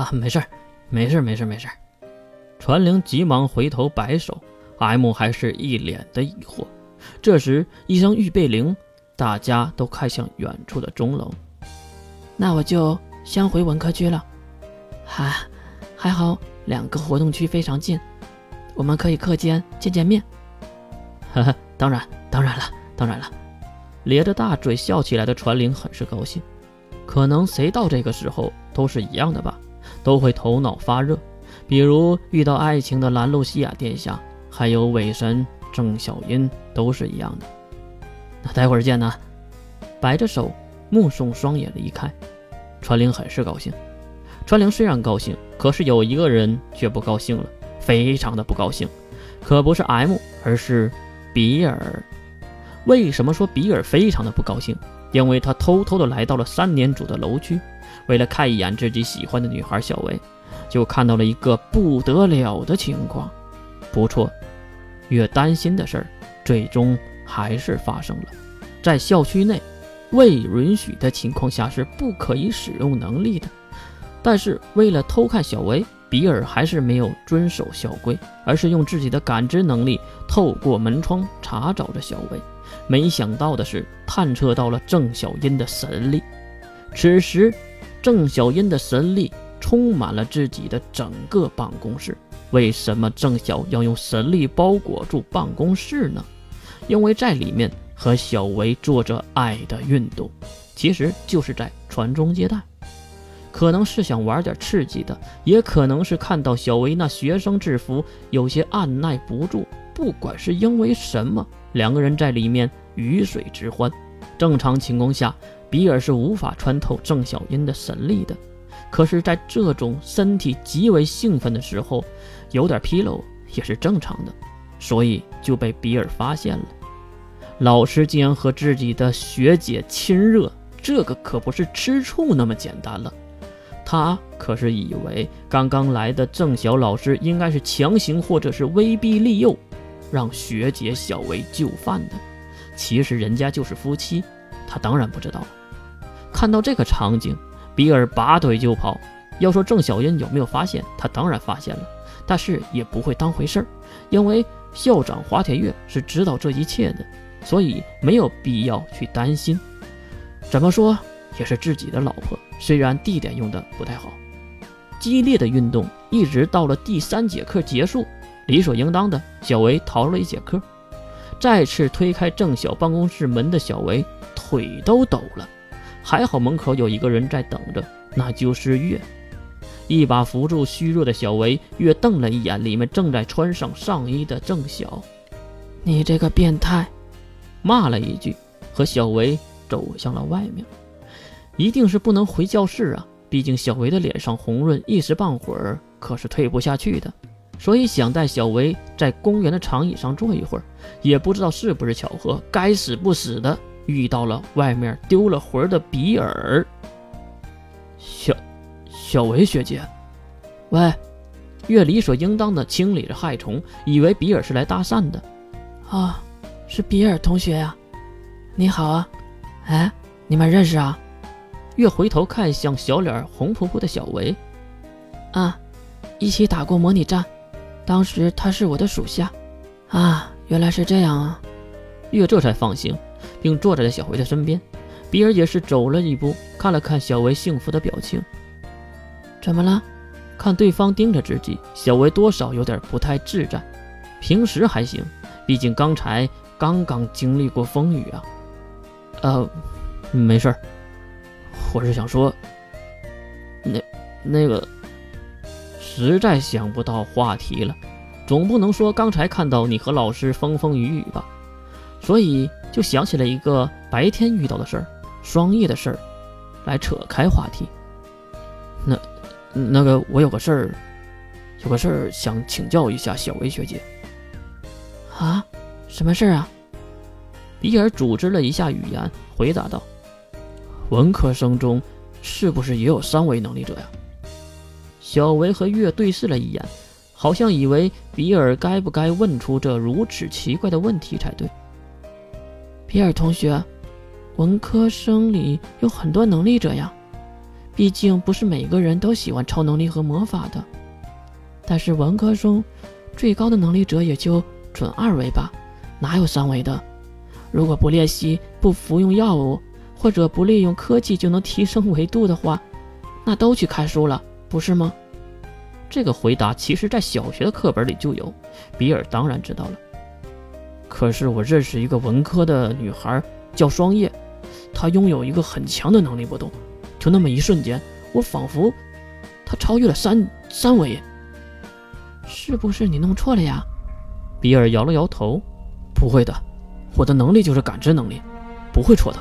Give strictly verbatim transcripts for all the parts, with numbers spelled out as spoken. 啊，没事没事没事没事。传灵急忙回头摆手， M 还是一脸的疑惑。这时一声预备铃，大家都看向远处的钟楼。那我就先回文科区了。还还好两个活动区非常近，我们可以课间见见面。呵呵，当然当然了当然了。咧着大嘴笑起来的传灵很是高兴。可能谁到这个时候都是一样的吧，都会头脑发热，比如遇到爱情的兰露西亚殿下，还有伪神郑小音都是一样的。那待会儿见呢。摆着手，目送双眼离开。传灵很是高兴。传灵虽然高兴，可是有一个人却不高兴了，非常的不高兴。可不是 M， 而是比尔。为什么说比尔非常的不高兴？因为他偷偷的来到了三年组的楼区，为了看一眼自己喜欢的女孩小薇，就看到了一个不得了的情况。不错，越担心的事儿，最终还是发生了。在校区内，未允许的情况下是不可以使用能力的。但是为了偷看小薇，比尔还是没有遵守校规，而是用自己的感知能力透过门窗查找着小薇。没想到的是，探测到了郑小音的神力。此时郑小音的神力充满了自己的整个办公室。为什么郑晓要用神力包裹住办公室呢？因为在里面和小维做着爱的运动，其实就是在传宗接代。可能是想玩点刺激的，也可能是看到小维那学生制服有些按耐不住。不管是因为什么，两个人在里面鱼水之欢。正常情况下，比尔是无法穿透郑小音的神力的，可是在这种身体极为兴奋的时候，有点纰漏也是正常的，所以就被比尔发现了。老师竟然和自己的学姐亲热，这个可不是吃醋那么简单了。他可是以为刚刚来的郑晓老师应该是强行或者是威逼利诱让学姐小薇就范的，其实人家就是夫妻，他当然不知道了。看到这个场景，比尔拔腿就跑。要说郑小音有没有发现，他当然发现了，但是也不会当回事儿，因为校长华铁月是知道这一切的，所以没有必要去担心。怎么说也是自己的老婆，虽然地点用的不太好。激烈的运动一直到了第三节课结束，理所应当的，小维逃了一节课。再次推开郑小办公室门的小维腿都抖了，还好门口有一个人在等着，那就是月。一把扶住虚弱的小维，月瞪了一眼里面正在穿上上衣的郑小，你这个变态，骂了一句，和小维走向了外面。一定是不能回教室啊，毕竟小维的脸上红润一时半会儿可是退不下去的，所以想带小维在公园的长椅上坐一会儿。也不知道是不是巧合，该死不死的遇到了外面丢了魂的比尔。小小维学姐，喂。月理所应当的清理着害虫，以为比尔是来搭讪的。哦，是比尔同学呀、啊，你好啊。哎，你们认识啊？月回头看向小脸红扑扑的小维。啊，一起打过模拟战，当时他是我的属下。啊，原来是这样啊。月这才放心，并坐在了小维的身边。比尔也是走了一步，看了看小维幸福的表情。怎么了？看对方盯着自己，小维多少有点不太自在。平时还行，毕竟刚才刚刚经历过风雨啊。呃，没事儿，我是想说，那那个，实在想不到话题了，总不能说刚才看到你和老师风风雨雨吧，所以就想起了一个白天遇到的事儿，双夜的事儿，来扯开话题。那那个我有个事儿，有个事儿想请教一下小薇学姐。啊，什么事儿啊？比尔组织了一下语言，回答道：“文科生中是不是也有三维能力者呀？”小维和月对视了一眼，好像以为比尔该不该问出这如此奇怪的问题才对。比尔同学，文科生里有很多能力者呀。毕竟不是每个人都喜欢超能力和魔法的。但是文科中最高的能力者也就准二维吧，哪有三维的？如果不练习、不服用药物，或者不利用科技就能提升维度的话，那都去看书了，不是吗？这个回答其实在小学的课本里就有，比尔当然知道了。可是我认识一个文科的女孩叫双叶，她拥有一个很强的能力波动，就那么一瞬间，我仿佛她超越了三三维。是不是你弄错了呀？比尔摇了摇头，不会的，我的能力就是感知能力，不会错的。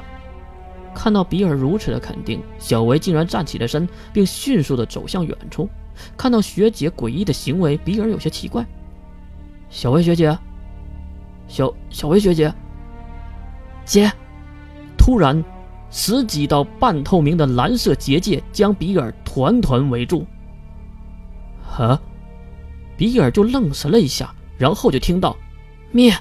看到比尔如此的肯定，小维竟然站起了身，并迅速的走向远处。看到学姐诡异的行为，比尔有些奇怪。小维学姐，小小维学姐，姐！突然，十几道半透明的蓝色结界将比尔团团围住。啊！比尔就愣神了一下，然后就听到“灭”，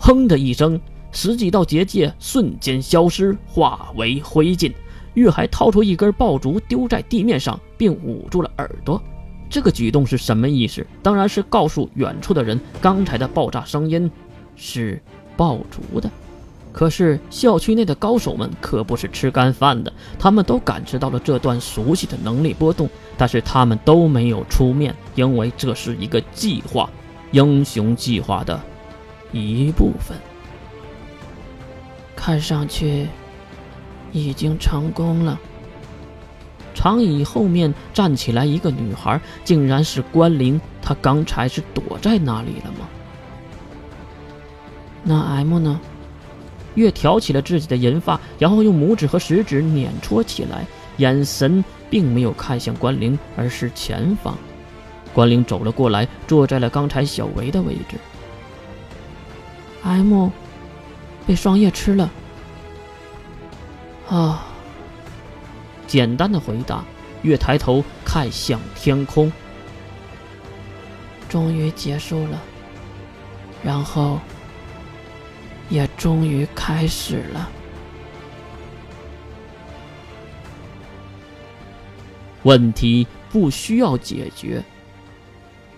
砰的一声。十几道结界瞬间消失，化为灰烬。玉海掏出一根爆竹丢在地面上，并捂住了耳朵。这个举动是什么意思？当然是告诉远处的人，刚才的爆炸声音是爆竹的。可是校区内的高手们可不是吃干饭的，他们都感知到了这段熟悉的能力波动，但是他们都没有出面，因为这是一个计划，英雄计划的一部分。看上去已经成功了。长椅后面站起来一个女孩，竟然是关灵。她刚才是躲在那里了吗？那 M 呢？月挑起了自己的银发，然后用拇指和食指捻搓起来，眼神并没有看向关灵，而是前方。关灵走了过来，坐在了刚才小维的位置。 M被双叶吃了啊！简单的回答。月抬头看向天空，终于结束了，然后也终于开始了。问题不需要解决，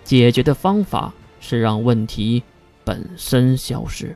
解决的方法是让问题本身消失。